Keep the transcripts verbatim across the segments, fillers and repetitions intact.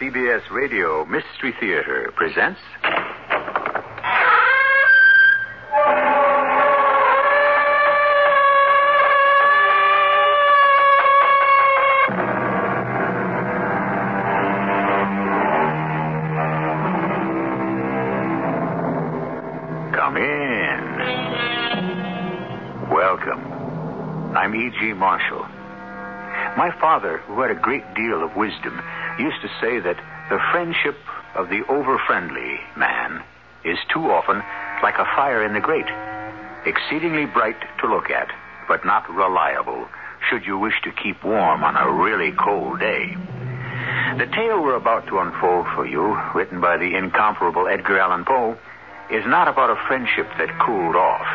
The C B S Radio Mystery Theater presents... Come in. Welcome. I'm E G. Marshall. My father, who had a great deal of wisdom, used to say that the friendship of the over-friendly man is too often like a fire in the grate, exceedingly bright to look at, but not reliable should you wish to keep warm on a really cold day. The tale we're about to unfold for you, written by the incomparable Edgar Allan Poe, is not about a friendship that cooled off,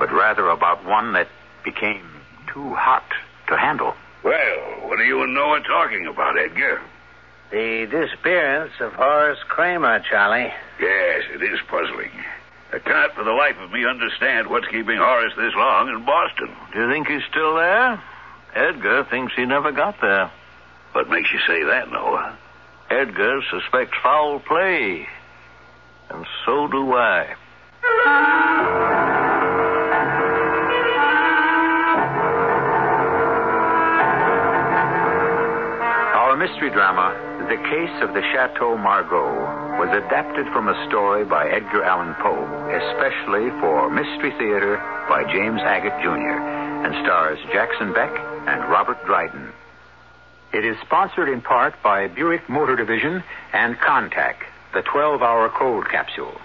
but rather about one that became too hot to handle. Well, what are you and Noah talking about, Edgar? The disappearance of Horace Kramer, Charlie. Yes, it is puzzling. I can't for the life of me understand what's keeping Horace this long in Boston. Do you think he's still there? Edgar thinks he never got there. What makes you say that, Noah? Edgar suspects foul play. And so do I. Our mystery drama, The Case of the Château Margaux, was adapted from a story by Edgar Allan Poe, especially for Mystery Theater by James Agate, Junior, and stars Jackson Beck and Robert Dryden. It is sponsored in part by Buick Motor Division and Contact, the twelve-hour cold capsule.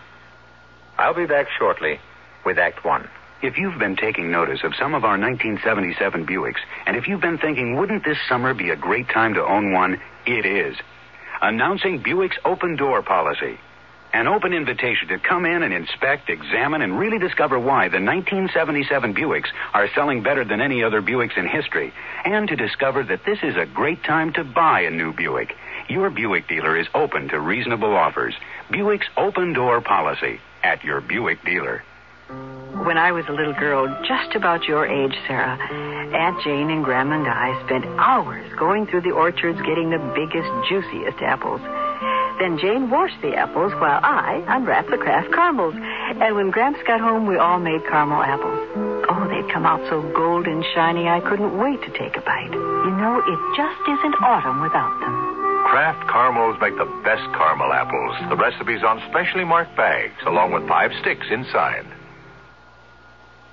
I'll be back shortly with Act One. If you've been taking notice of some of our nineteen seventy-seven Buicks, and if you've been thinking, wouldn't this summer be a great time to own one? It is. Announcing Buick's open door policy. An open invitation to come in and inspect, examine, and really discover why the nineteen seventy-seven Buicks are selling better than any other Buicks in history, and to discover that this is a great time to buy a new Buick. Your Buick dealer is open to reasonable offers. Buick's open door policy at your Buick dealer. When I was a little girl, just about your age, Sarah, Aunt Jane and Grandma and I spent hours going through the orchards getting the biggest, juiciest apples. Then Jane washed the apples while I unwrapped the Kraft caramels. And when Gramps got home, we all made caramel apples. Oh, they'd come out so gold and shiny, I couldn't wait to take a bite. You know, it just isn't autumn without them. Kraft caramels make the best caramel apples. The recipe's on specially marked bags, along with five sticks inside.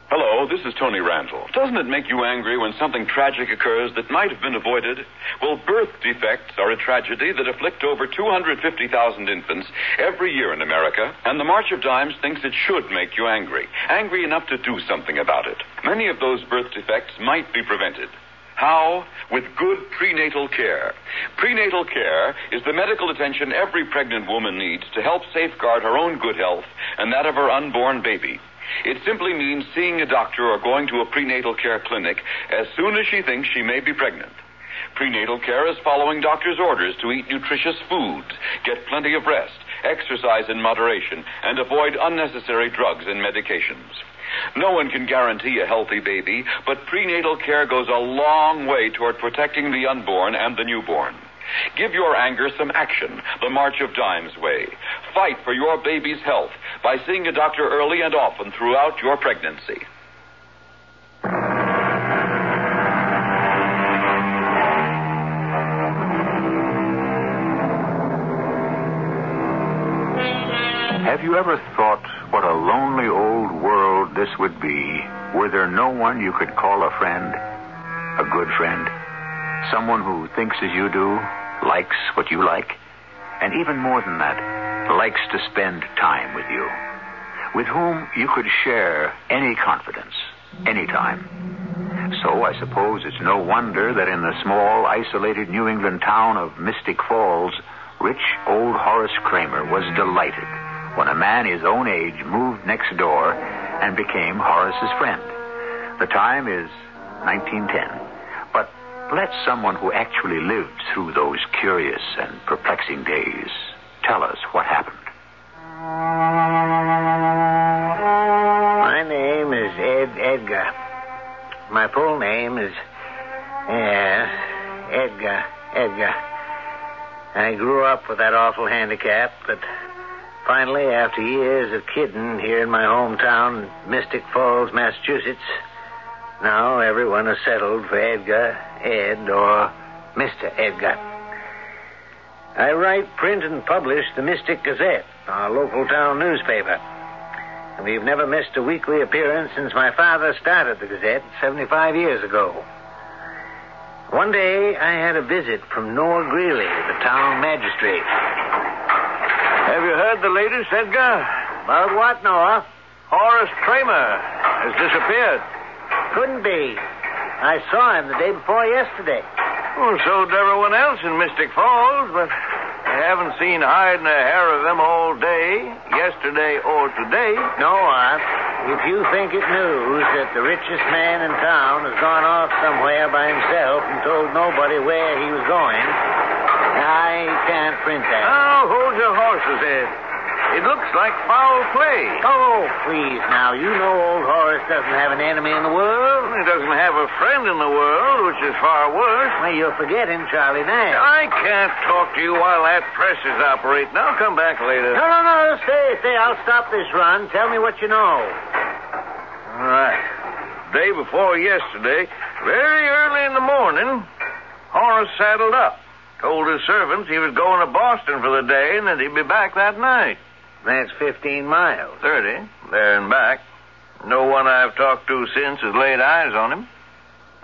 Hello, this is Tony Randall. Doesn't it make you angry when something tragic occurs that might have been avoided? Well, birth defects are a tragedy that afflict over two hundred fifty thousand infants every year in America, and the March of Dimes thinks it should make you angry, angry enough to do something about it. Many of those birth defects might be prevented. How? With good prenatal care. Prenatal care is the medical attention every pregnant woman needs to help safeguard her own good health and that of her unborn baby. It simply means seeing a doctor or going to a prenatal care clinic as soon as she thinks she may be pregnant. Prenatal care is following doctor's orders to eat nutritious foods, get plenty of rest, exercise in moderation, and avoid unnecessary drugs and medications. No one can guarantee a healthy baby, but prenatal care goes a long way toward protecting the unborn and the newborn. Give your anger some action, the March of Dimes way. Fight for your baby's health by seeing a doctor early and often throughout your pregnancy. Have you ever thought what a lonely old world this would be were there no one you could call a friend, a good friend? Someone who thinks as you do, likes what you like, and even more than that, likes to spend time with you. With whom you could share any confidence, any time. So I suppose it's no wonder that in the small, isolated New England town of Mystic Falls, rich old Horace Kramer was delighted when a man his own age moved next door and became Horace's friend. The time is nineteen ten. Let someone who actually lived through those curious and perplexing days tell us what happened. My name is Ed Edgar. My full name is uh, Edgar Edgar. I grew up with that awful handicap, but finally, after years of kidding here in my hometown, Mystic Falls, Massachusetts, now everyone is settled for Edgar, Ed, or Mister Edgar. I write, print, and publish the Mystic Gazette, our local town newspaper. And we've never missed a weekly appearance since my father started the Gazette seventy-five years ago. One day, I had a visit from Noah Greeley, the town magistrate. Have you heard the latest, Edgar? About what, Noah? Horace Kramer has disappeared. Couldn't be. I saw him the day before yesterday. Well, so did everyone else in Mystic Falls, but I haven't seen hide nor hair of them all day, yesterday or today. Noah, if you think it news that the richest man in town has gone off somewhere by himself and told nobody where he was going, I can't print that. Now, hold your horses, Ed. It looks like foul play. Oh, please, now, you know old Horace doesn't have an enemy in the world. He doesn't have a friend in the world, which is far worse. Well, you're forgetting Charlie Nash. I can't talk to you while that press is operating. I'll come back later. No, no, no, stay, stay. I'll stop this run. Tell me what you know. All right. Day before yesterday, very early in the morning, Horace saddled up. Told his servants he was going to Boston for the day and that he'd be back that night. That's fifteen miles. thirty, there and back. No one I've talked to since has laid eyes on him.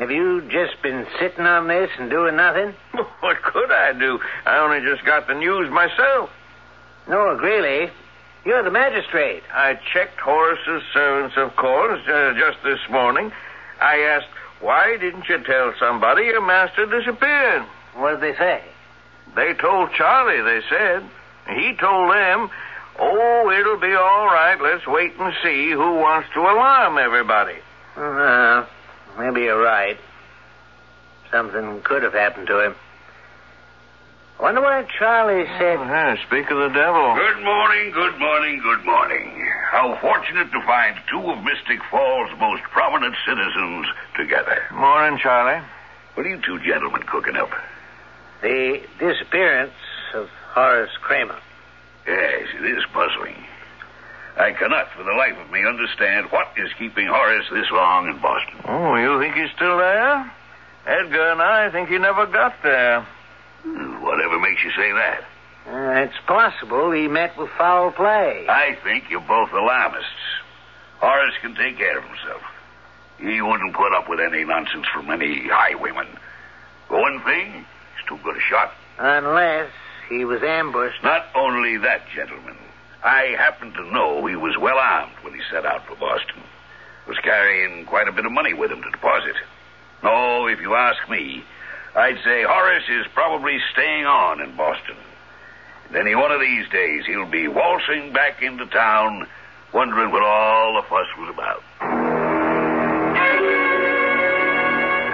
Have you just been sitting on this and doing nothing? What could I do? I only just got the news myself. Noah Greeley, you're the magistrate. I checked Horace's servants, of course, uh, just this morning. I asked, why didn't you tell somebody your master disappeared? What did they say? They told Charlie, they said. He told them... Oh, it'll be all right. Let's wait and see who wants to alarm everybody. Uh, maybe you're right. Something could have happened to him. I wonder why Charlie said... Oh, yeah, speak of the devil. Good morning, good morning, good morning. How fortunate to find two of Mystic Falls' most prominent citizens together. Morning, Charlie. What are you two gentlemen cooking up? The disappearance of Horace Kramer. Yes, it is puzzling. I cannot, for the life of me, understand what is keeping Horace this long in Boston. Oh, you think he's still there? Edgar and I think he never got there. Whatever makes you say that? Uh, it's possible he met with foul play. I think you're both alarmists. Horace can take care of himself. He wouldn't put up with any nonsense from any highwayman. For one thing, he's too good a shot. Unless... he was ambushed. Not only that, gentlemen. I happen to know he was well armed when he set out for Boston. Was carrying quite a bit of money with him to deposit. No, if you ask me, I'd say Horace is probably staying on in Boston. And any one of these days, he'll be waltzing back into town, wondering what all the fuss was about.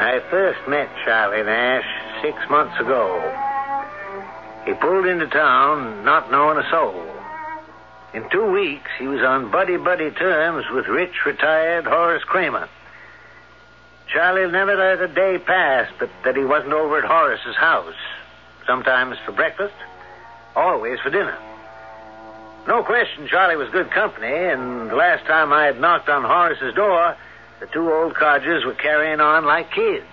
I first met Charlie Nash six months ago. He pulled into town, not knowing a soul. In two weeks, he was on buddy-buddy terms with rich, retired Horace Kramer. Charlie never let a day pass but that he wasn't over at Horace's house. Sometimes for breakfast, always for dinner. No question, Charlie was good company, and the last time I had knocked on Horace's door, the two old codgers were carrying on like kids.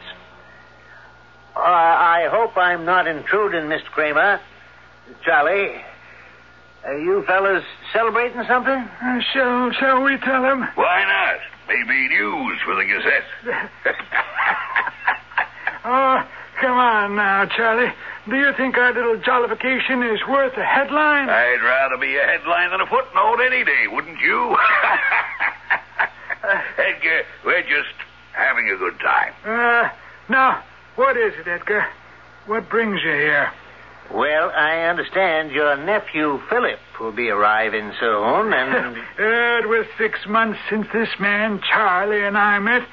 Uh, I hope I'm not intruding, Mister Kramer. Charlie, are you fellas celebrating something? Uh, shall, shall we tell him? Why not? Maybe news for the Gazette. Oh, come on now, Charlie. Do you think our little jollification is worth a headline? I'd rather be a headline than a footnote any day, wouldn't you? Edgar, we're just having a good time. Uh, no. What is it, Edgar? What brings you here? Well, I understand your nephew, Philip, will be arriving soon, and... It was six months since this man, Charlie, and I met,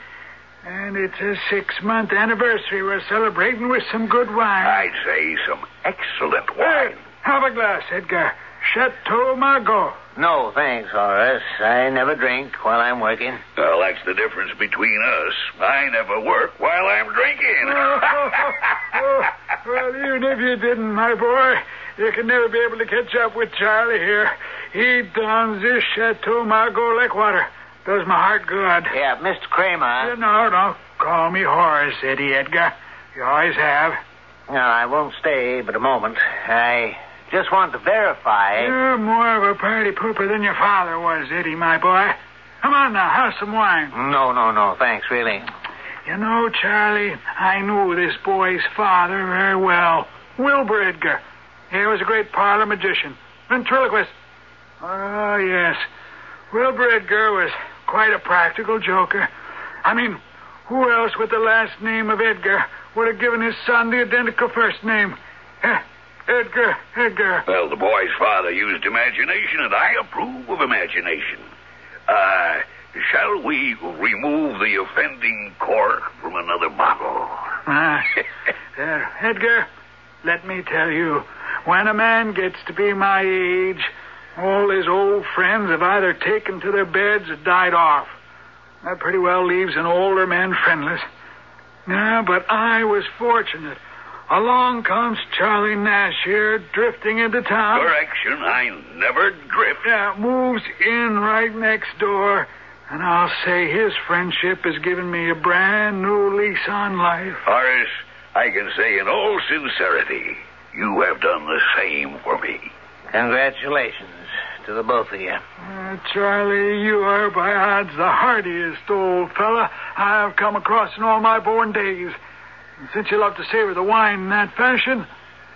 and it's a six-month anniversary we're celebrating with some good wine. I'd say some excellent wine. Hey, have a glass, Edgar. Château Margaux. No, thanks, Horace. I never drink while I'm working. Well, that's the difference between us. I never work while I'm drinking. Oh, oh, oh, Well, even if you didn't, my boy, you can never be able to catch up with Charlie here. He dons this Château Margaux like water. Does my heart good. Yeah, Mister Kramer. No, no. Call me Horace, Eddie Edgar. You always have. No, I won't stay but a moment. I just want to verify... You're more of a party pooper than your father was, Eddie, my boy. Come on now, have some wine. No, no, no, thanks, really. You know, Charlie, I knew this boy's father very well. Wilbur Edgar. He was a great parlor magician. Ventriloquist. Oh, yes. Wilbur Edgar was quite a practical joker. I mean, who else with the last name of Edgar would have given his son the identical first name? Edgar, Edgar. Well, the boy's father used imagination, and I approve of imagination. Uh, shall we remove the offending cork from another bottle? Ah, uh, Edgar, let me tell you, when a man gets to be my age, all his old friends have either taken to their beds or died off. That pretty well leaves an older man friendless. Yeah, but I was fortunate. Along comes Charlie Nash here, drifting into town. Correction, I never drift. Yeah, moves in right next door. And I'll say his friendship has given me a brand new lease on life. Horace, I can say in all sincerity, you have done the same for me. Congratulations to the both of you. Uh, Charlie, you are by odds the hardiest old fella I've come across in all my born days. And since you love to savor the wine in that fashion,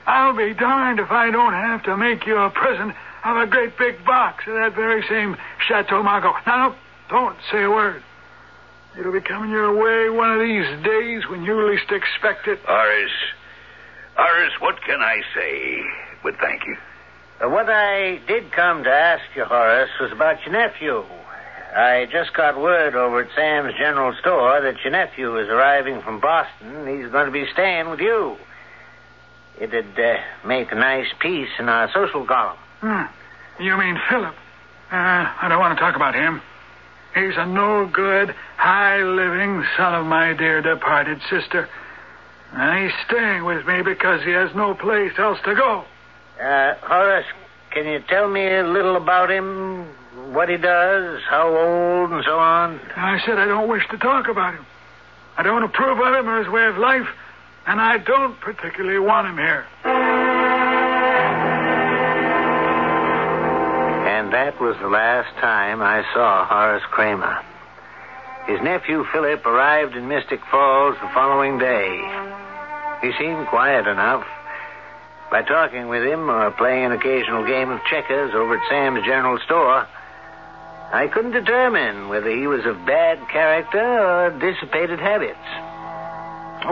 I'll be darned if I don't have to make you a present of a great big box of that very same Chateau Margaux. Now, no, don't say a word. It'll be coming your way one of these days when you least expect it. Horace, Horace, what can I say but thank you? What I did come to ask you, Horace, was about your nephew. I just got word over at Sam's General Store that your nephew is arriving from Boston. He's going to be staying with you. It'd uh, make a nice piece in our social column. Hmm. You mean Philip? Uh, I don't want to talk about him. He's a no-good, high-living son of my dear departed sister. And he's staying with me because he has no place else to go. Uh, Horace, can you tell me a little about him, what he does, how old, and so on? I said I don't wish to talk about him. I don't approve of him or his way of life, and I don't particularly want him here. And that was the last time I saw Horace Kramer. His nephew, Philip, arrived in Mystic Falls the following day. He seemed quiet enough. By talking with him or playing an occasional game of checkers over at Sam's General Store, I couldn't determine whether he was of bad character or dissipated habits.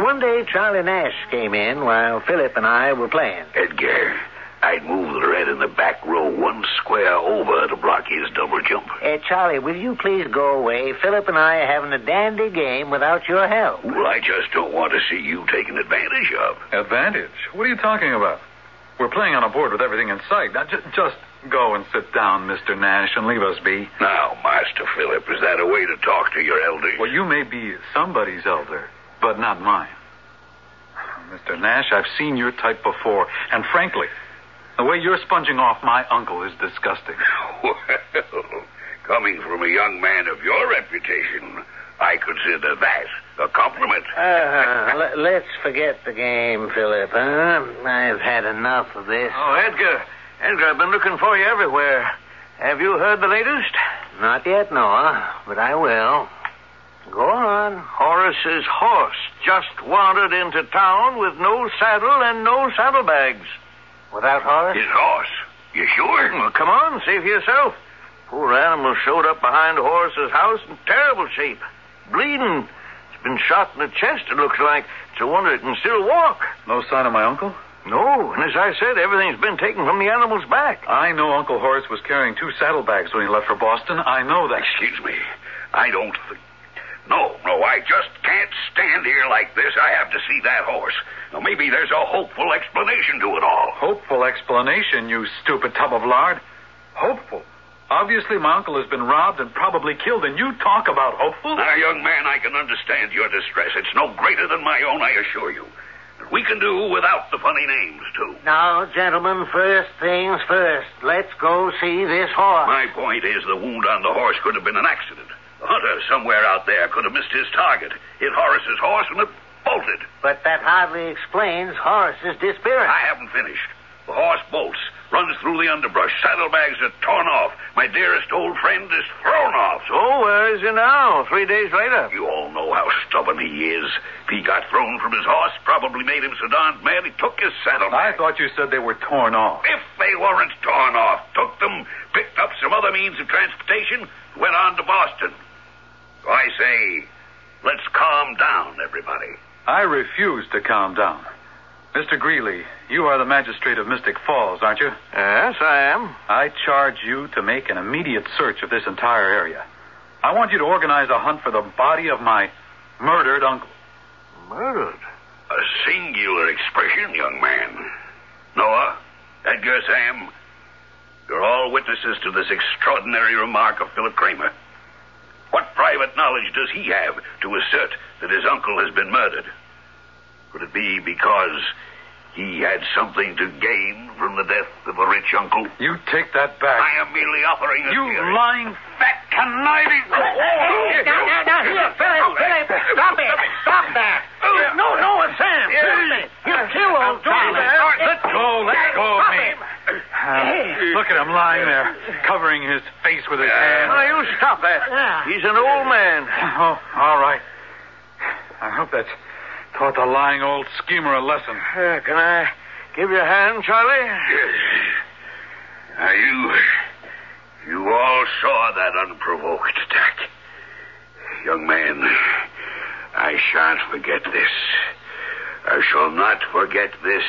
One day, Charlie Nash came in while Philip and I were playing. Edgar, I'd move the red in the back row one square over to block his double jump. Hey, Charlie, will you please go away? Philip and I are having a dandy game without your help. Well, I just don't want to see you taken advantage of. Advantage? What are you talking about? We're playing on a board with everything in sight. Now, just, just go and sit down, Mister Nash, and leave us be. Now, Master Philip, is that a way to talk to your elders? Well, you may be somebody's elder, but not mine. Mister Nash, I've seen your type before, and frankly... the way you're sponging off my uncle is disgusting. Well, coming from a young man of your reputation, I consider that a compliment. uh, l- let's forget the game, Philip. Huh? I've had enough of this. Oh, Edgar. Edgar, I've been looking for you everywhere. Have you heard the latest? Not yet, Noah, but I will. Go on. Horace's horse just wandered into town with no saddle and no saddlebags. Without Horace? His horse. You sure? Well, come on, see for yourself. Poor animal showed up behind Horace's house in terrible shape. Bleeding. It's been shot in the chest, it looks like. It's a wonder it can still walk. No sign of my uncle? No, and as I said, everything's been taken from the animal's back. I know Uncle Horace was carrying two saddlebags when he left for Boston. I know that. Excuse me. I don't... Th- no, no, I just can't stand here like this. I have to see that horse. Now, maybe there's a hopeful explanation to it all. Hopeful explanation, you stupid tub of lard? Hopeful? Obviously, my uncle has been robbed and probably killed, and you talk about hopeful? Now, young man, I can understand your distress. It's no greater than my own, I assure you. We can do without the funny names, too. Now, gentlemen, first things first. Let's go see this horse. My point is the wound on the horse could have been an accident. A hunter somewhere out there could have missed his target, hit Horace's horse, and it bolted. But that hardly explains Horace's disappearance. I haven't finished. The horse bolts, runs through the underbrush. Saddlebags are torn off. My dearest old friend is thrown off. So where is he now, three days later? You all know how stubborn he is. He got thrown from his horse, probably made him so darned mad he took his saddlebags. I thought you said they were torn off. If they weren't torn off, took them, picked up some other means of transportation, went on to Boston. So I say, let's calm down, everybody. I refuse to calm down. Mister Greeley, you are the magistrate of Mystic Falls, aren't you? Yes, I am. I charge you to make an immediate search of this entire area. I want you to organize a hunt for the body of my murdered uncle. Murdered? A singular expression, young man. Noah, Edgar, Sam, you're all witnesses to this extraordinary remark of Philip Kramer. What private knowledge does he have to assert that his uncle has been murdered? Could it be because he had something to gain from the death of a rich uncle? You take that back. I am merely offering a You theory. lying, fat, conniving... Oh, oh, oh, now, now, now, here, Philip, Philip, stop it. Stop that. No, no, it's Sam. Seriously. You'll kill old Tom. Let go, let go of me. Uh, look at him lying there, covering his face with his hand. Now, you stop that. He's an old man. Oh, all right. I hope that's... taught the lying old schemer a lesson. Uh, can I give you a hand, Charlie? Yes. Now, you... You all saw that unprovoked attack. Young man, I shan't forget this. I shall not forget this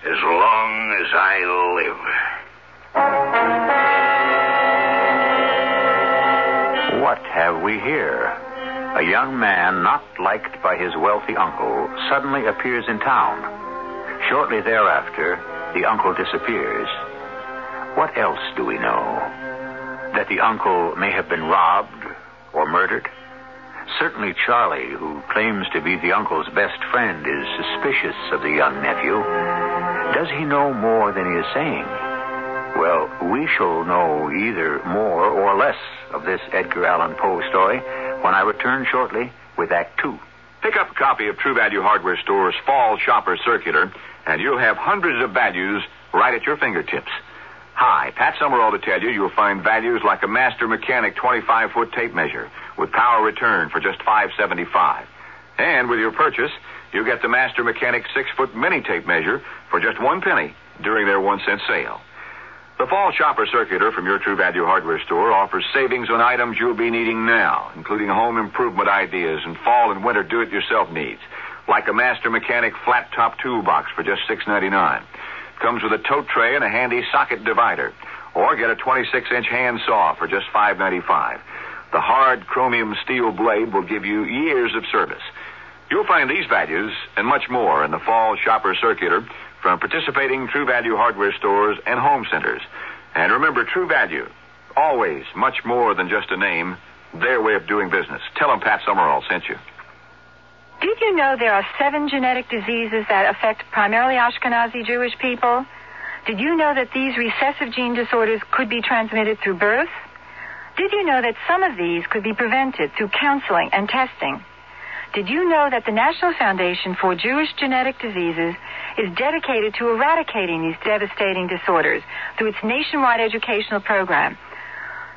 as long as I live. What have we here? A young man not liked by his wealthy uncle suddenly appears in town. Shortly thereafter, the uncle disappears. What else do we know? That the uncle may have been robbed or murdered? Certainly Charlie, who claims to be the uncle's best friend, is suspicious of the young nephew. Does he know more than he is saying? Well, we shall know either more or less of this Edgar Allan Poe story when I return shortly with Act Two. Pick up a copy of True Value Hardware Store's Fall Shopper Circular, and you'll have hundreds of values right at your fingertips. Hi, Pat Summerall to tell you you'll find values like a Master Mechanic twenty-five foot tape measure with power return for just five dollars and seventy-five cents. And with your purchase, you'll get the Master Mechanic six foot mini tape measure for just one penny during their one cent sale. The Fall Shopper Circular from your True Value Hardware Store offers savings on items you'll be needing now, including home improvement ideas and fall and winter do-it-yourself needs, like a Master Mechanic flat-top toolbox for just six dollars and ninety-nine cents. Comes with a tote tray and a handy socket divider, or get a twenty-six inch hand saw for just five dollars and ninety-five cents. The hard chromium steel blade will give you years of service. You'll find these values and much more in the Fall Shopper Circular from participating True Value Hardware Stores and home centers. And remember, True Value, always much more than just a name, their way of doing business. Tell them Pat Summerall sent you. Did you know there are seven genetic diseases that affect primarily Ashkenazi Jewish people? Did you know that these recessive gene disorders could be transmitted through birth? Did you know that some of these could be prevented through counseling and testing? Did you know that the National Foundation for Jewish Genetic Diseases is dedicated to eradicating these devastating disorders through its nationwide educational program?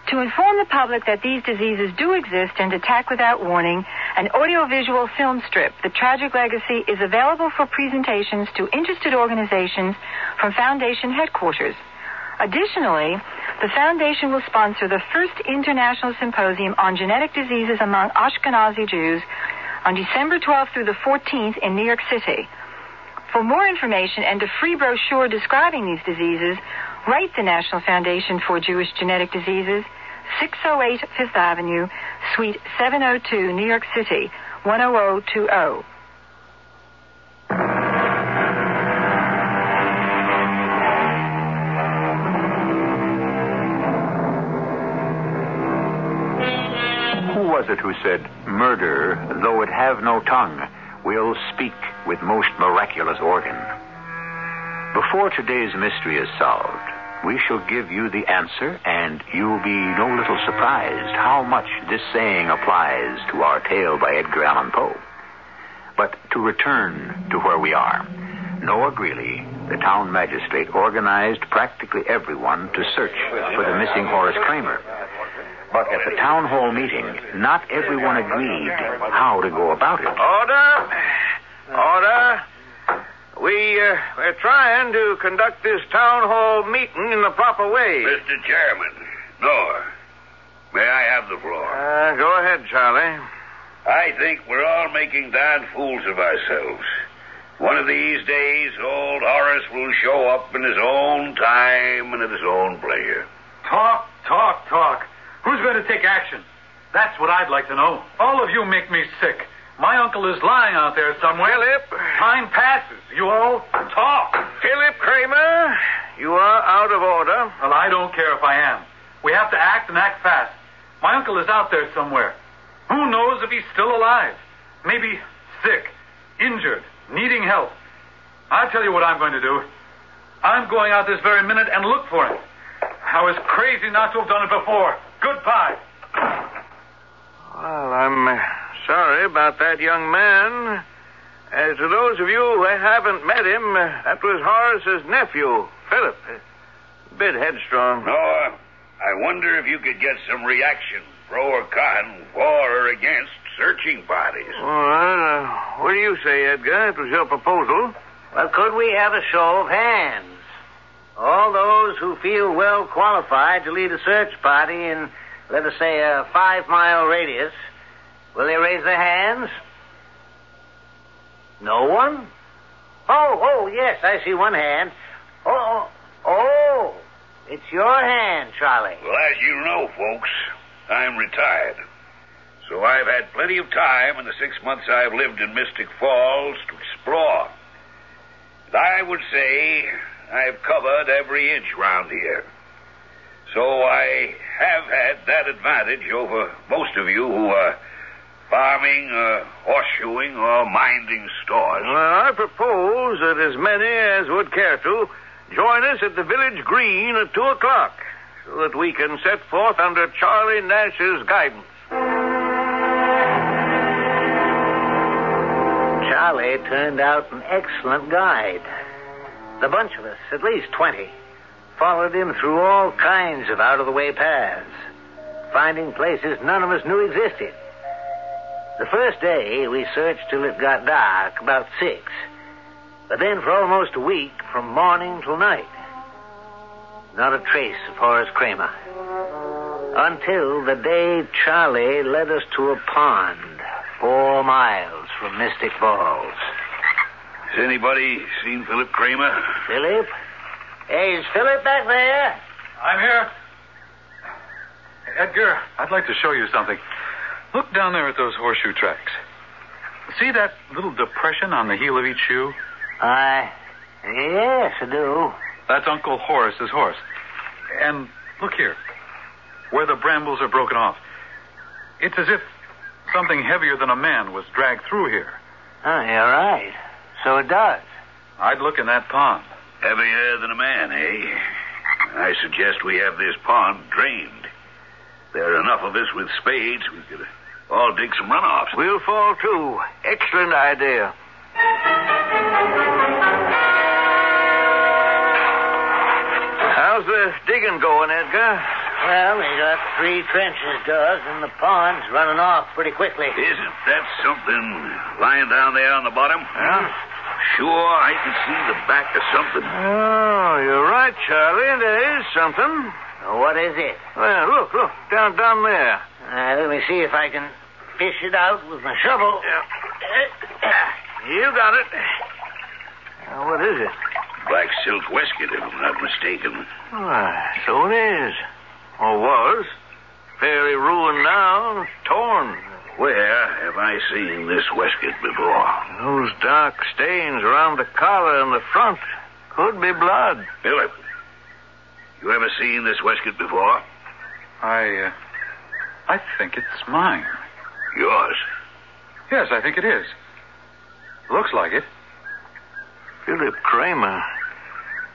To inform the public that these diseases do exist and attack without warning, an audiovisual film strip, The Tragic Legacy, is available for presentations to interested organizations from Foundation headquarters. Additionally, the Foundation will sponsor the first international symposium on genetic diseases among Ashkenazi Jews on December twelfth through the fourteenth in New York City. For more information and a free brochure describing these diseases, write the National Foundation for Jewish Genetic Diseases, six oh eight Fifth Avenue, Suite seven oh two, New York City, one oh oh two oh. Who was it who said, "Murder, though it have no tongue, will speak"? with most miraculous organ. Before today's mystery is solved, we shall give you the answer, and you'll be no little surprised how much this saying applies to our tale by Edgar Allan Poe. But to return to where we are, Noah Greeley, the town magistrate, organized practically everyone to search for the missing Horace Kramer. But at the town hall meeting, not everyone agreed how to go about it. Order! Order! We, uh, we're trying to conduct this town hall meeting in the proper way. Mister Chairman, Noah, may I have the floor? Uh, go ahead, Charlie. I think we're all making darn fools of ourselves. One of these days, old Horace will show up in his own time and at his own pleasure. Talk, talk, talk. Who's going to take action? That's what I'd like to know. All of you make me sick. My uncle is lying out there somewhere. Philip. Time passes. You all talk. Philip Kramer, you are out of order. Well, I don't care if I am. We have to act and act fast. My uncle is out there somewhere. Who knows if he's still alive? Maybe sick, injured, needing help. I'll tell you what I'm going to do. I'm going out this very minute and look for him. I was crazy not to have done it before. Goodbye. Well, I'm uh, sorry about that young man. Uh, to those of you who haven't met him, uh, that was Horace's nephew, Philip. A bit headstrong. Noah, I wonder if you could get some reaction, pro or con, for or against searching bodies. Well, uh, what do you say, Edgar? It was your proposal. Well, could we have a show of hands? All those who feel well qualified to lead a search party in, let us say, a five-mile radius, will they raise their hands? No one? Oh, oh, yes, I see one hand. Oh, oh, oh, it's your hand, Charlie. Well, as you know, folks, I'm retired. So I've had plenty of time in the six months I've lived in Mystic Falls to explore. And I would say I've covered every inch round here. So I have had that advantage over most of you who are farming, uh, horseshoeing, or minding stores. Well, I propose that as many as would care to join us at the village green at two o'clock so that we can set forth under Charlie Nash's guidance. Charlie turned out an excellent guide. The bunch of us, at least twenty, followed him through all kinds of out-of-the-way paths, finding places none of us knew existed. The first day, we searched till it got dark, about six. But then for almost a week, from morning till night, not a trace of Horace Kramer. Until the day Charlie led us to a pond four miles from Mystic Falls. Has anybody seen Philip Kramer? Philip? Hey, is Philip back there? I'm here. Edgar, I'd like to show you something. Look down there at those horseshoe tracks. See that little depression on the heel of each shoe? I... Uh, yes, I do. That's Uncle Horace's horse. And look here, where the brambles are broken off. It's as if something heavier than a man was dragged through here. Oh, you're right. So it does. I'd look in that pond. Heavier than a man, eh? I suggest we have this pond drained. There are enough of us with spades. We could all dig some runoffs. We'll fall, too. Excellent idea. How's the digging going, Edgar? Well, they got three trenches dug, and the pond's running off pretty quickly. Isn't that something lying down there on the bottom? Yeah. Sure, I can see the back of something. Oh, you're right, Charlie. There is something. What is it? Well, look, look, down down there. Uh, let me see if I can fish it out with my shovel. Yeah. You got it. Now, what is it? Black silk waistcoat, if I'm not mistaken. Why, so it is. Or was. Fairly ruined now, torn. Where have I seen this waistcoat before? Those dark stains around the collar and the front. Could be blood. Philip, you ever seen this waistcoat before? I, uh, I think it's mine. Yours? Yes, I think it is. Looks like it. Philip Kramer,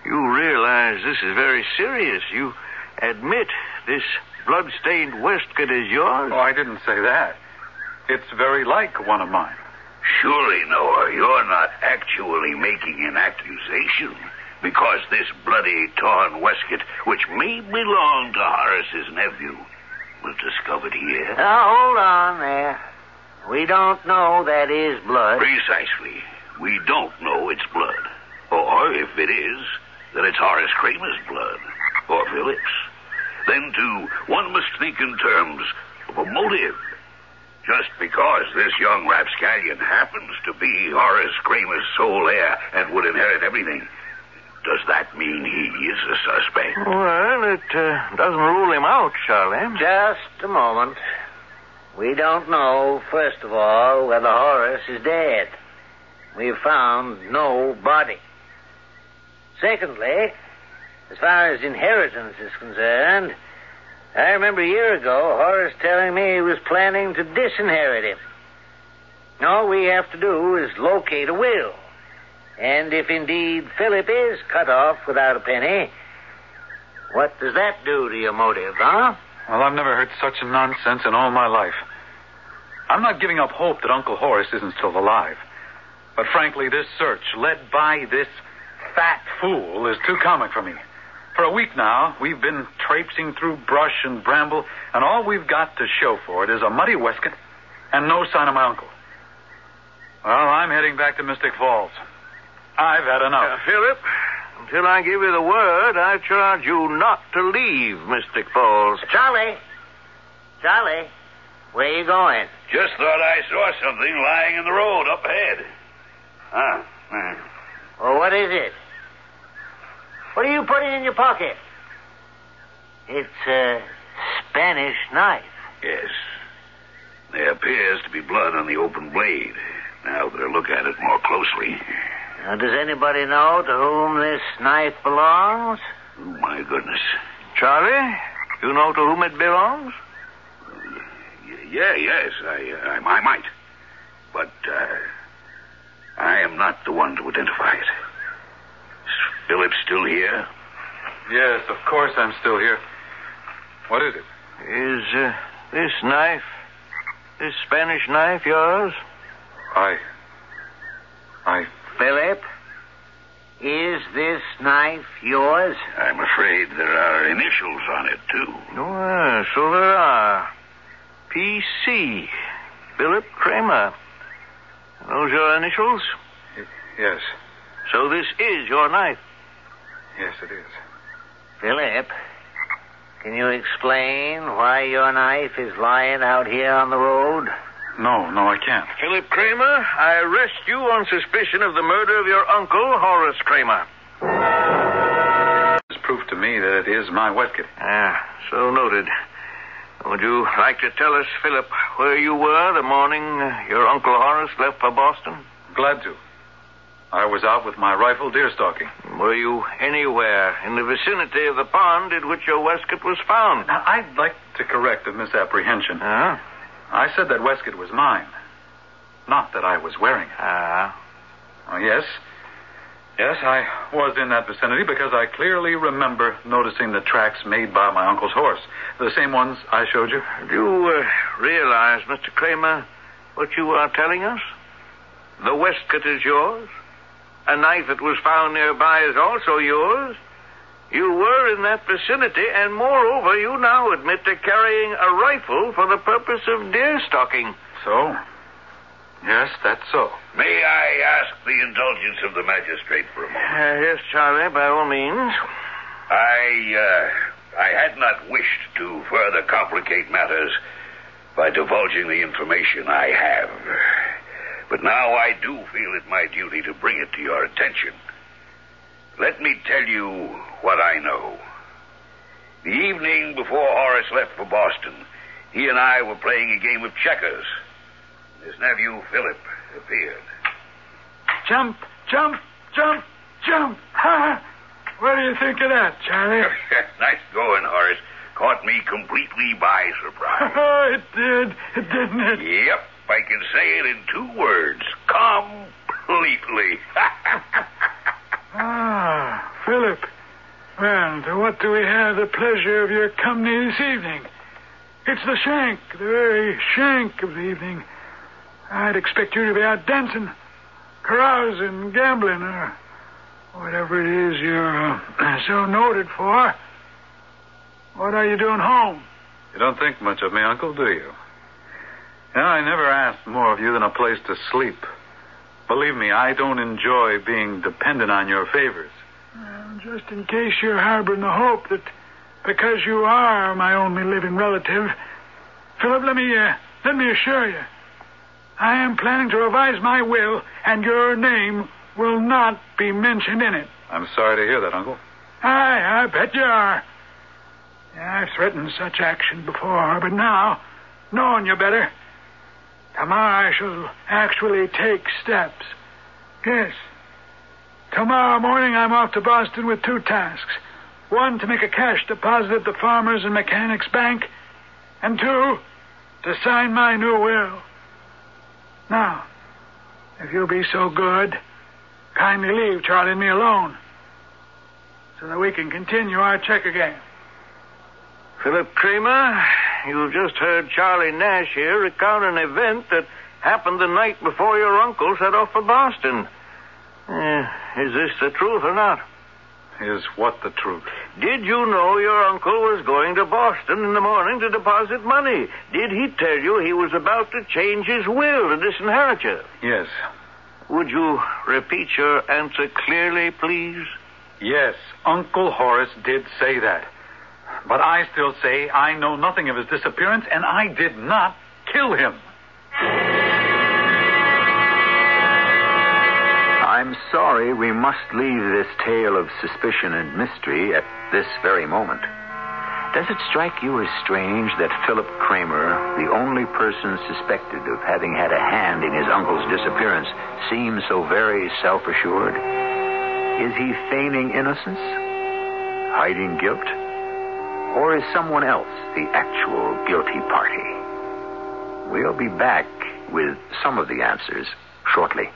you realize this is very serious. You admit this blood-stained waistcoat is yours? Oh, I didn't say that. It's very like one of mine. Surely, Noah, you're not actually making an accusation, because this bloody, torn waistcoat, which may belong to Horace's nephew, was discovered here. Now, hold on there. We don't know that is blood. Precisely. We don't know it's blood. Or, if it is, that it's Horace Kramer's blood. Or Philip's. Then, too, one must think in terms of a motive. Just because this young rapscallion happens to be Horace Kramer's sole heir and would inherit everything, does that mean he is a suspect? Well, it uh, doesn't rule him out, Charlie. Just a moment. We don't know, first of all, whether Horace is dead. We've found no body. Secondly, as far as inheritance is concerned, I remember a year ago Horace telling me he was planning to disinherit him. All we have to do is locate a will. And if indeed Philip is cut off without a penny, what does that do to your motive, huh? Well, I've never heard such nonsense in all my life. I'm not giving up hope that Uncle Horace isn't still alive. But frankly, this search, led by this fat fool, is too comic for me. For a week now, we've been traipsing through brush and bramble, and all we've got to show for it is a muddy waistcoat and no sign of my uncle. Well, I'm heading back to Mystic Falls. I've had enough. Uh, Philip, until I give you the word, I charge you not to leave Mystic Falls. Charlie! Charlie, where are you going? Just thought I saw something lying in the road up ahead. Huh. Mm. Well, what is it? What are you putting in your pocket? It's a Spanish knife. Yes. There appears to be blood on the open blade. Now they'll look at it more closely. Now, does anybody know to whom this knife belongs? Oh, my goodness. Charlie, you know to whom it belongs? Uh, yeah, yes, I, I, I might. But, uh, I am not the one to identify it. Is Philip still here? Yes, of course I'm still here. What is it? Is uh, this knife, this Spanish knife, yours? I... I... Philip, is this knife yours? I'm afraid there are initials on it, too. Oh, so there are. P C Philip Kramer. Those your initials? Yes. So this is your knife? Yes, it is. Philip, can you explain why your knife is lying out here on the road? No, no, I can't. Philip Kramer, I arrest you on suspicion of the murder of your uncle, Horace Kramer. It's proof to me that it is my waistcoat. Ah, so noted. Would you like to tell us, Philip, where you were the morning your Uncle Horace left for Boston? Glad to. I was out with my rifle deer stalking. Were you anywhere in the vicinity of the pond at which your waistcoat was found? Now, I'd like to correct a misapprehension. Huh? I said that waistcoat was mine, not that I was wearing it. Ah. Uh, yes. Yes, I was in that vicinity because I clearly remember noticing the tracks made by my uncle's horse. The same ones I showed you. Do you uh, realize, Mister Kramer, what you are telling us? The waistcoat is yours. A knife that was found nearby is also yours. You were in that vicinity, and moreover, you now admit to carrying a rifle for the purpose of deer stalking. So? Yes, that's so. May I ask the indulgence of the magistrate for a moment? Uh, yes, Charlie, by all means. I, uh, I had not wished to further complicate matters by divulging the information I have. But now I do feel it my duty to bring it to your attention. Let me tell you what I know. The evening before Horace left for Boston, he and I were playing a game of checkers. His nephew, Philip, appeared. Jump, jump, jump, jump. Ha! What do you think of that, Charlie? Nice going, Horace. Caught me completely by surprise. Oh, it did, didn't it? Yep, I can say it in two words. Completely. completely. Ah, Philip. Well, what do we have the pleasure of your company this evening? It's the shank, the very shank of the evening. I'd expect you to be out dancing, carousing, gambling, or whatever it is you're uh, so noted for. What are you doing home? You don't think much of me, Uncle, do you? You know, I never asked more of you than a place to sleep. Believe me, I don't enjoy being dependent on your favors. Well, just in case you're harboring the hope that because you are my only living relative, Philip, let me, uh, let me assure you, I am planning to revise my will, and your name will not be mentioned in it. I'm sorry to hear that, Uncle. Aye, I bet you are. Yeah, I've threatened such action before, but now, knowing you better, tomorrow I shall actually take steps. Yes. Tomorrow morning I'm off to Boston with two tasks. One, to make a cash deposit at the Farmers and Mechanics Bank, and two, to sign my new will. Now, if you'll be so good, kindly leave Charlie and me alone so that we can continue our checker game. Philip Kramer, you've just heard Charlie Nash here recount an event that happened the night before your uncle set off for Boston. Uh, is this the truth or not? Is what the truth? Did you know your uncle was going to Boston in the morning to deposit money? Did he tell you he was about to change his will to disinherit you? Yes. Would you repeat your answer clearly, please? Yes, Uncle Horace did say that. But I still say I know nothing of his disappearance, and I did not kill him. I'm sorry we must leave this tale of suspicion and mystery at this very moment. Does it strike you as strange that Philip Kramer, the only person suspected of having had a hand in his uncle's disappearance, seems so very self-assured? Is he feigning innocence? Hiding guilt? Or is someone else the actual guilty party? We'll be back with some of the answers shortly.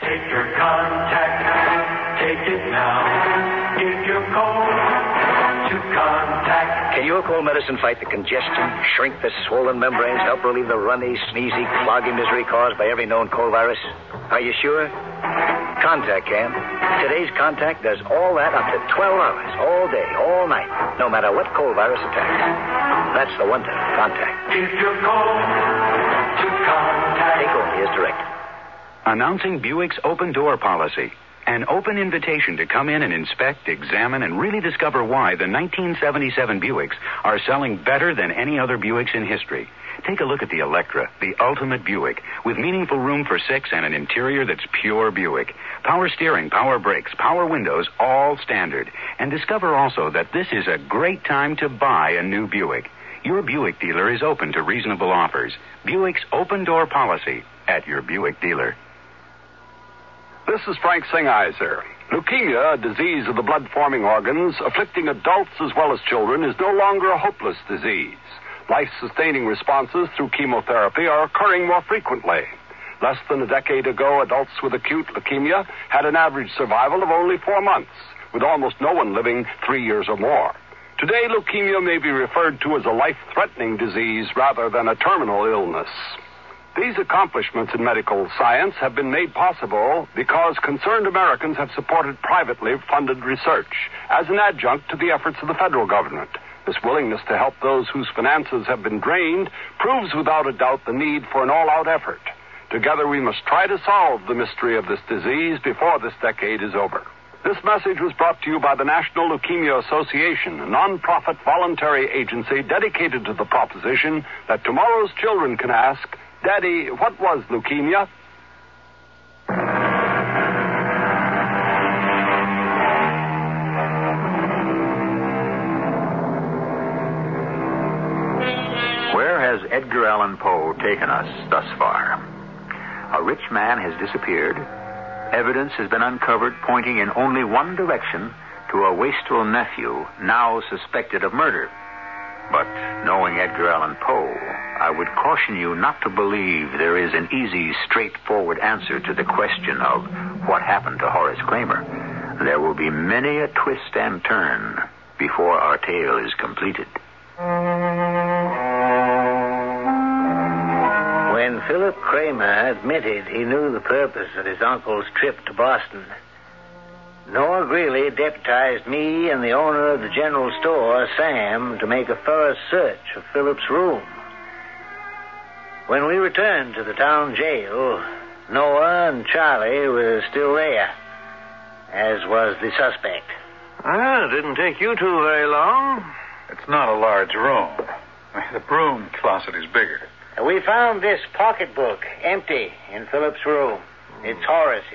Take your Contact. Take it now. Give your cold to Contact. Can your cold medicine fight the congestion, shrink the swollen membranes, help relieve the runny, sneezy, cloggy misery caused by every known cold virus? Are you sure? Contact can. Today's Contact does all that up to twelve hours, all day, all night, no matter what cold virus attacks. That's the wonder of Contact. Give your cold to Contact. Take only as directed. Announcing Buick's open-door policy, an open invitation to come in and inspect, examine, and really discover why the nineteen seventy-seven Buicks are selling better than any other Buicks in history. Take a look at the Electra, the ultimate Buick, with meaningful room for six and an interior that's pure Buick. Power steering, power brakes, power windows, all standard. And discover also that this is a great time to buy a new Buick. Your Buick dealer is open to reasonable offers. Buick's open-door policy at your Buick dealer. This is Frank Singheiser. Leukemia, a disease of the blood-forming organs, afflicting adults as well as children, is no longer a hopeless disease. Life-sustaining responses through chemotherapy are occurring more frequently. Less than a decade ago, adults with acute leukemia had an average survival of only four months, with almost no one living three years or more. Today, leukemia may be referred to as a life-threatening disease rather than a terminal illness. These accomplishments in medical science have been made possible because concerned Americans have supported privately funded research as an adjunct to the efforts of the federal government. This willingness to help those whose finances have been drained proves without a doubt the need for an all-out effort. Together we must try to solve the mystery of this disease before this decade is over. This message was brought to you by the National Leukemia Association, a non-profit voluntary agency dedicated to the proposition that tomorrow's children can ask, Daddy, what was leukemia? Where has Edgar Allan Poe taken us thus far? A rich man has disappeared. Evidence has been uncovered pointing in only one direction to a wastrel nephew now suspected of murder. But knowing Edgar Allan Poe, I would caution you not to believe there is an easy, straightforward answer to the question of what happened to Horace Kramer. There will be many a twist and turn before our tale is completed. When Philip Kramer admitted he knew the purpose of his uncle's trip to Boston, Noah Greeley deputized me and the owner of the general store, Sam, to make a thorough search of Philip's room. When we returned to the town jail, Noah and Charlie were still there, as was the suspect. Well, it didn't take you two very long. It's not a large room. The broom closet is bigger. We found this pocketbook empty in Philip's room. It's Horace's.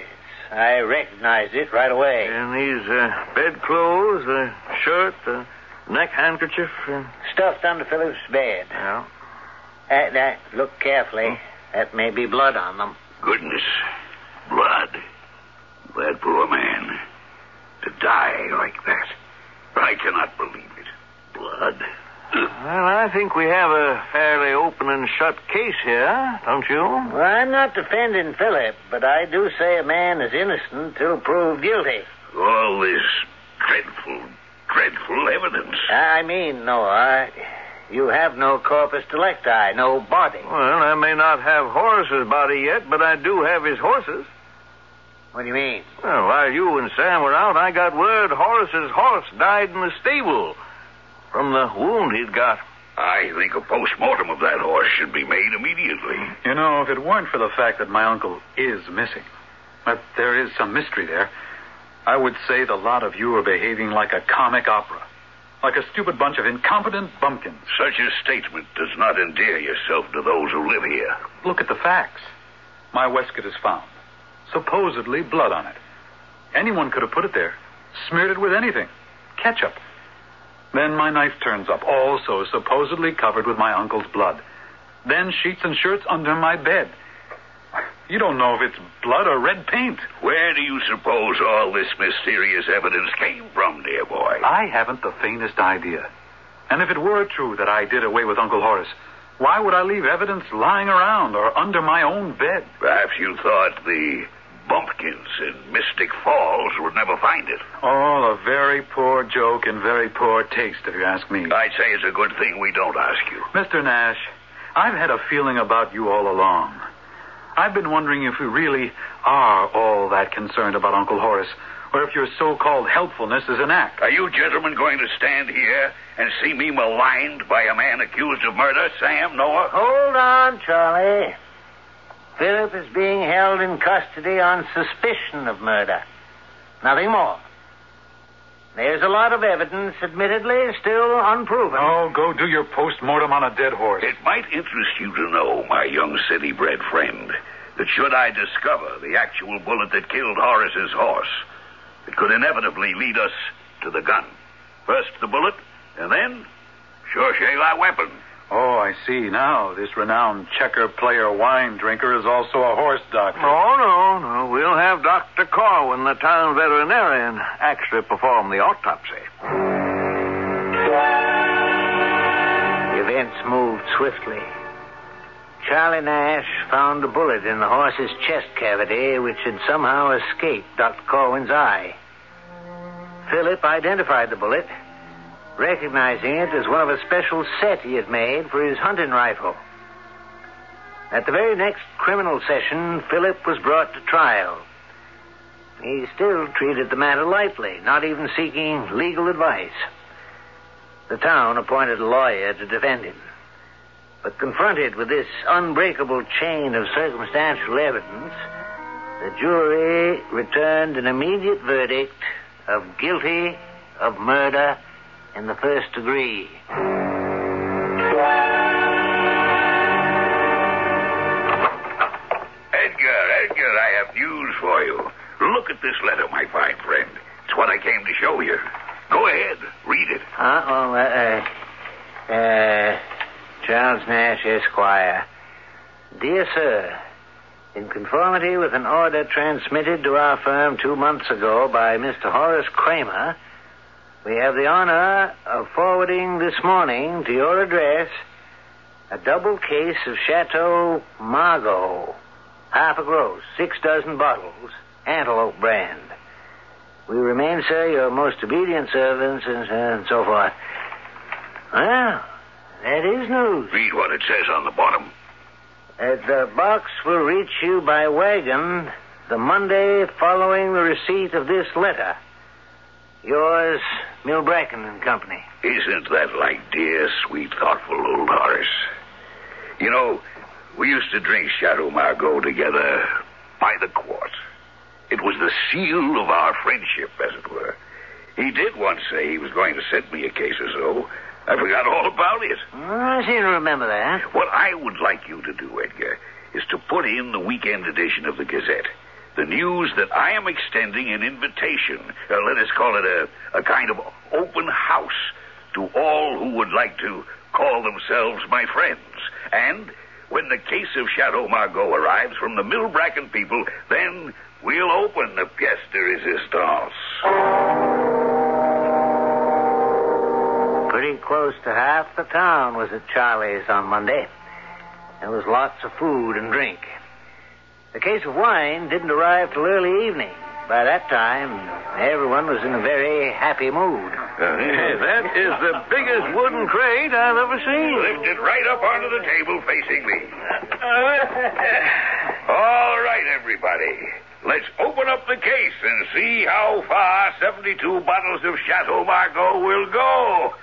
I recognized it right away. And these uh, bedclothes, the shirt, the neck handkerchief. Uh... Stuffed under Philip's bed. Yeah. That, that, look carefully. Hmm. That may be blood on them. Goodness. Blood. That poor man. To die like that. I cannot believe it. Blood. Well, I think we have a fairly open and shut case here, don't you? Well, I'm not defending Philip, but I do say a man is innocent till proved guilty. All this dreadful, dreadful evidence. I mean, Noah, you have no corpus delicti, no body. Well, I may not have Horace's body yet, but I do have his horses. What do you mean? Well, while you and Sam were out, I got word Horace's horse died in the stable. From the wound he'd got. I think a post-mortem of that horse should be made immediately. You know, if it weren't for the fact that my uncle is missing, but there is some mystery there, I would say the lot of you are behaving like a comic opera, like a stupid bunch of incompetent bumpkins. Such a statement does not endear yourself to those who live here. Look at the facts. My waistcoat is found. Supposedly blood on it. Anyone could have put it there, smeared it with anything. Ketchup. Then my knife turns up, also supposedly covered with my uncle's blood. Then sheets and shirts under my bed. You don't know if it's blood or red paint. Where do you suppose all this mysterious evidence came from, dear boy? I haven't the faintest idea. And if it were true that I did away with Uncle Horace, why would I leave evidence lying around or under my own bed? Perhaps you thought the bumpkins in Mystic Falls would never find it. Oh, a very poor joke and very poor taste, if you ask me. I'd say it's a good thing we don't ask you. Mister Nash, I've had a feeling about you all along. I've been wondering if you really are all that concerned about Uncle Horace, or if your so-called helpfulness is an act. Are you gentlemen going to stand here and see me maligned by a man accused of murder, Sam, Noah? Hold on, Charlie. Philip is being held in custody on suspicion of murder. Nothing more. There's a lot of evidence, admittedly, still unproven. Oh, go do your post-mortem on a dead horse. It might interest you to know, my young city-bred friend, that should I discover the actual bullet that killed Horace's horse, it could inevitably lead us to the gun. First the bullet, and then, sure shall our weapon. Oh, I see. Now, this renowned checker player wine drinker is also a horse doctor. Oh, no, no. We'll have Doctor Corwin, the town veterinarian, actually perform the autopsy. The events moved swiftly. Charlie Nash found a bullet in the horse's chest cavity, which had somehow escaped Doctor Corwin's eye. Philip identified the bullet, recognizing it as one of a special set he had made for his hunting rifle. At the very next criminal session, Philip was brought to trial. He still treated the matter lightly, not even seeking legal advice. The town appointed a lawyer to defend him. But confronted with this unbreakable chain of circumstantial evidence, the jury returned an immediate verdict of guilty of murder in the first degree. Edgar, Edgar, I have news for you. Look at this letter, my fine friend. It's what I came to show you. Go ahead, read it. Uh-oh, uh, uh, uh, Charles Nash, Esquire. Dear Sir, in conformity with an order transmitted to our firm two months ago by Mister Horace Kramer, We have the honor of forwarding this morning to your address a double case of Château Margaux, half a gross, six dozen bottles, Antelope brand. We remain, sir, your most obedient servants, and, and so forth. Well, that is news. Read what it says on the bottom. Uh, the box will reach you by wagon the Monday following the receipt of this letter. Yours, Millbracken and Company. Isn't that like dear, sweet, thoughtful old Horace? You know, we used to drink Château Margaux together by the quart. It was the seal of our friendship, as it were. He did once say he was going to send me a case or so. I forgot all about it. Oh, I seem to remember that. What I would like you to do, Edgar, is to put in the weekend edition of the Gazette. The news that I am extending an invitation, uh, let us call it a, a kind of open house, to all who would like to call themselves my friends. And when the case of Château Margaux arrives from the Millbracken people, then we'll open the pièce de résistance. Pretty close to half the town was at Charlie's on Monday. There was lots of food and drink. The case of wine didn't arrive till early evening. By that time, everyone was in a very happy mood. Uh, yeah, that is the biggest wooden crate I've ever seen. Lift it right up onto the table facing me. All right, everybody. Let's open up the case and see how far seventy-two bottles of Château Margaux will go.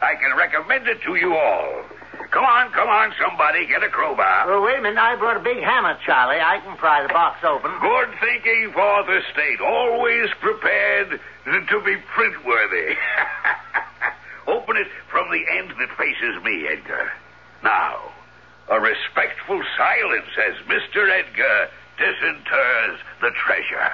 I can recommend it to you all. Come on, come on, somebody. Get a crowbar. Well, wait a minute. I brought a big hammer, Charlie. I can pry the box open. Good thinking for the state. Always prepared to be print-worthy. Open it from the end that faces me, Edgar. Now, a respectful silence as Mister Edgar disinters the treasure.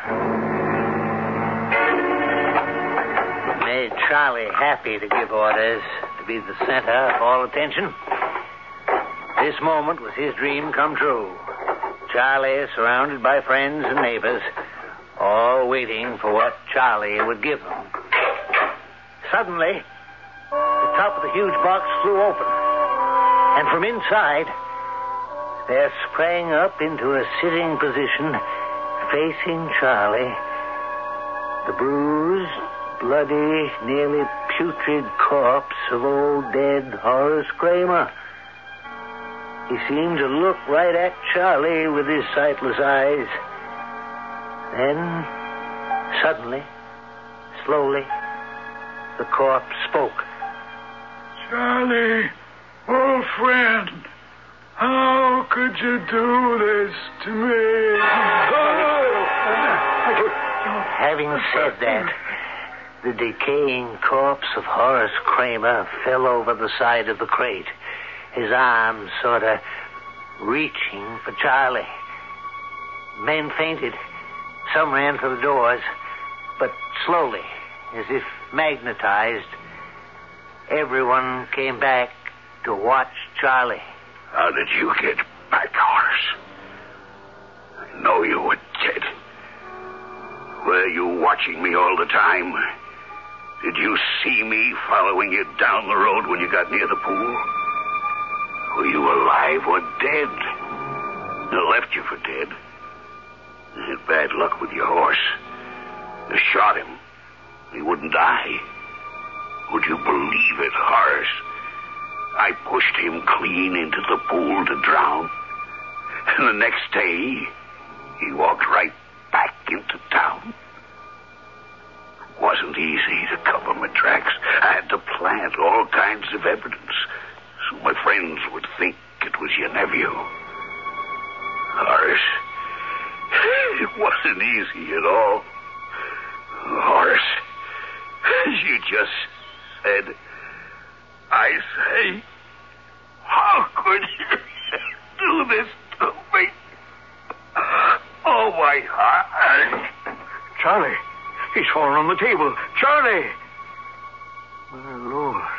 It made Charlie happy to give orders, to be the center of all attention. This moment was his dream come true. Charlie, surrounded by friends and neighbors, all waiting for what Charlie would give them. Suddenly, the top of the huge box flew open, and from inside, there sprang up into a sitting position, facing Charlie, the bruised, bloody, nearly putrid corpse of old dead Horace Kramer. He seemed to look right at Charlie with his sightless eyes. Then, suddenly, slowly, the corpse spoke. Charlie, old friend, how could you do this to me? Having said that, the decaying corpse of Horace Kramer fell over the side of the crate, his arms sort of reaching for Charlie. Men fainted. Some ran for the doors, but slowly, as if magnetized, everyone came back to watch Charlie. How did you get back, Horace? I know you were dead. Were you watching me all the time? Did you see me following you down the road when you got near the pool? Were you alive or dead? I left you for dead. I had bad luck with your horse. I shot him. He wouldn't die. Would you believe it, Horace? I pushed him clean into the pool to drown. And the next day, he walked right back into town. It wasn't easy to cover my tracks. I had to plant all kinds of evidence, so my friends would think it was your nephew. Horace, it wasn't easy at all. Horace, as you just said, I say, how could you do this to me? Oh, my heart. Charlie, he's fallen on the table. Charlie! My Lord,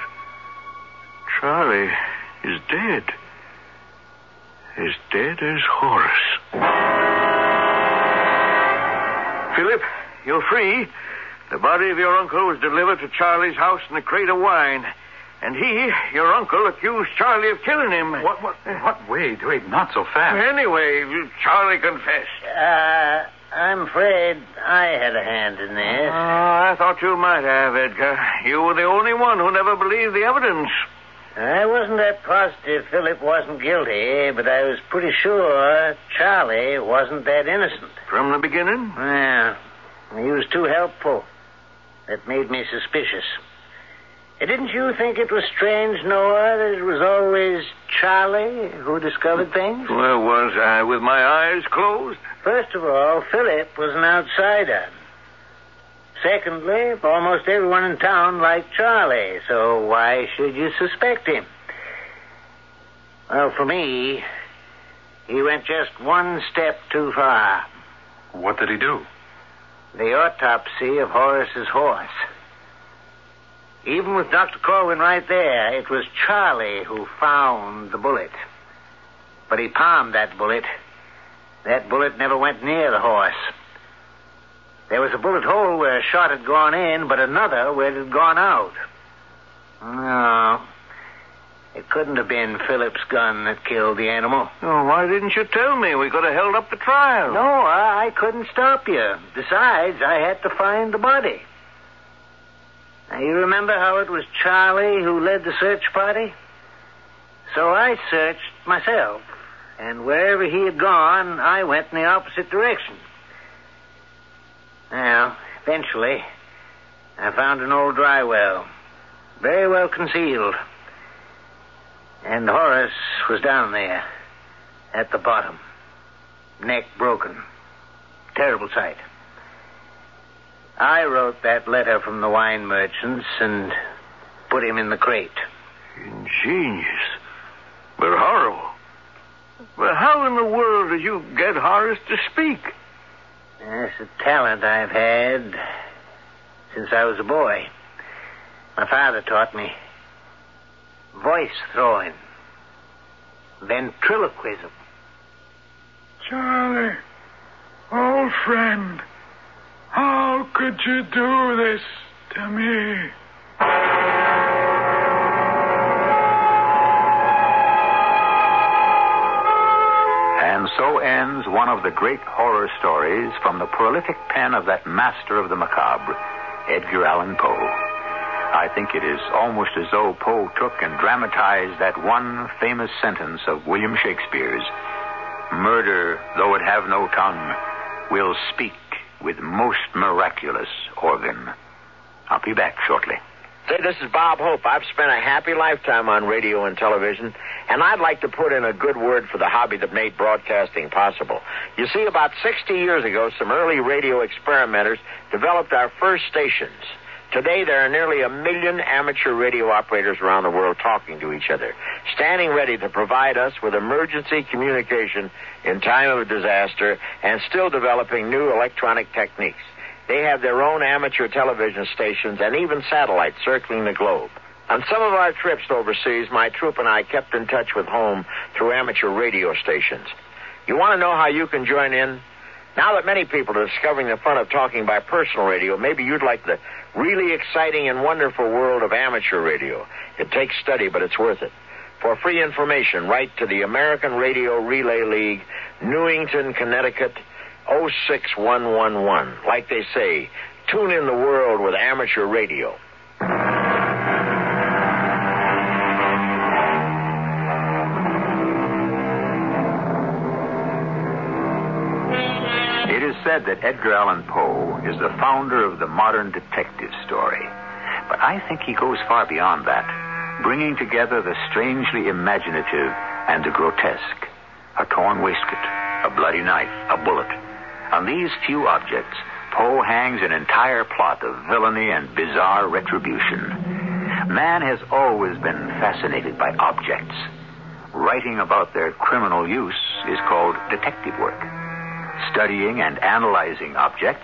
Charlie is dead. As dead as Horace. Philip, you're free. The body of your uncle was delivered to Charlie's house in a crate of wine. And he, your uncle, accused Charlie of killing him. What, what, what way, Dwayne? Not so fast. Anyway, Charlie confessed. Uh, I'm afraid I had a hand in this. Oh, I thought you might have, Edgar. You were the only one who never believed the evidence. I wasn't that positive Philip wasn't guilty, but I was pretty sure Charlie wasn't that innocent. From the beginning? Yeah. He was too helpful. That made me suspicious. Didn't you think it was strange, Noah, that it was always Charlie who discovered things? Where was I with my eyes closed? First of all, Philip was an outsider. Secondly, almost everyone in town liked Charlie, so why should you suspect him? Well, for me, he went just one step too far. What did he do? The autopsy of Horace's horse. Even with Doctor Corwin right there, it was Charlie who found the bullet. But he palmed that bullet. That bullet never went near the horse. There was a bullet hole where a shot had gone in, but another where it had gone out. No, it couldn't have been Philip's gun that killed the animal. Oh, why didn't you tell me? We could have held up the trial. No, I, I couldn't stop you. Besides, I had to find the body. Now, you remember how it was Charlie who led the search party? So I searched myself, and wherever he had gone, I went in the opposite direction. Now, eventually, I found an old dry well, very well concealed. And Horace was down there, at the bottom, neck broken. Terrible sight. I wrote that letter from the wine merchants and put him in the crate. Ingenious. But horrible. But how in the world did you get Horace to speak? That's a talent I've had since I was a boy. My father taught me voice throwing, ventriloquism. Charlie, old friend. How could you do this to me? And so ends one of the great horror stories from the prolific pen of that master of the macabre, Edgar Allan Poe. I think it is almost as though Poe took and dramatized that one famous sentence of William Shakespeare's, "Murder, though it have no tongue, will speak with most miraculous organ." I'll be back shortly. Say, this is Bob Hope. I've spent a happy lifetime on radio and television, and I'd like to put in a good word for the hobby that made broadcasting possible. You see, about sixty years ago, some early radio experimenters developed our first stations. Today, there are nearly a million amateur radio operators around the world talking to each other, standing ready to provide us with emergency communication in time of disaster and still developing new electronic techniques. They have their own amateur television stations and even satellites circling the globe. On some of our trips overseas, my troop and I kept in touch with home through amateur radio stations. You want to know how you can join in? Now that many people are discovering the fun of talking by personal radio, maybe you'd like the really exciting and wonderful world of amateur radio. It takes study, but it's worth it. For free information, write to the American Radio Relay League, Newington, Connecticut, oh six one one one. Like they say, tune in the world with amateur radio. Said that Edgar Allan Poe is the founder of the modern detective story. But I think he goes far beyond that, bringing together the strangely imaginative and the grotesque. A torn waistcoat, a bloody knife, a bullet. On these few objects, Poe hangs an entire plot of villainy and bizarre retribution. Man has always been fascinated by objects. Writing about their criminal use is called detective work. Studying and analyzing objects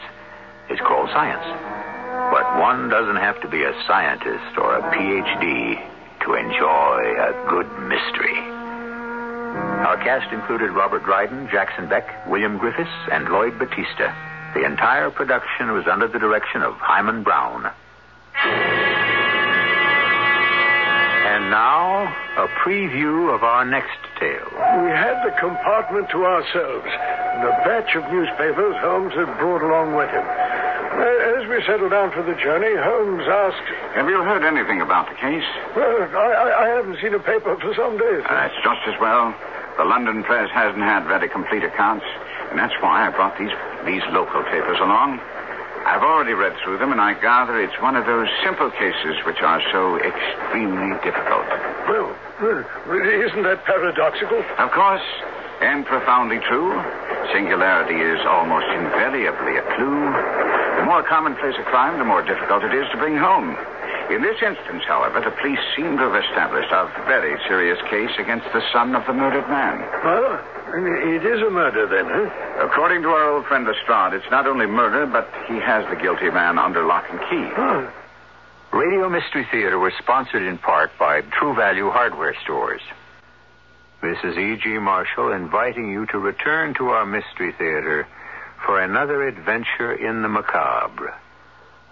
is called science. But one doesn't have to be a scientist or a P H D to enjoy a good mystery. Our cast included Robert Dryden, Jackson Beck, William Griffiths, and Lloyd Batista. The entire production was under the direction of Hyman Brown. And now, a preview of our next tale. We had the compartment to ourselves, and a batch of newspapers Holmes had brought along with him. As we settled down for the journey, Holmes asked... Have you heard anything about the case? Well, I, I haven't seen a paper for some days. Uh, it's just as well. The London press hasn't had very complete accounts, and that's why I brought these, these local papers along. I've already read through them, and I gather it's one of those simple cases which are so extremely difficult. Well, isn't that paradoxical? Of course, and profoundly true. Singularity is almost invariably a clue. The more commonplace a crime, the more difficult it is to bring home. In this instance, however, the police seem to have established a very serious case against the son of the murdered man. Well, it is a murder then, huh? According to our old friend Lestrade, it's not only murder, but he has the guilty man under lock and key. Huh. Radio Mystery Theater was sponsored in part by True Value Hardware Stores. This is E G. Marshall inviting you to return to our Mystery Theater for another adventure in the macabre.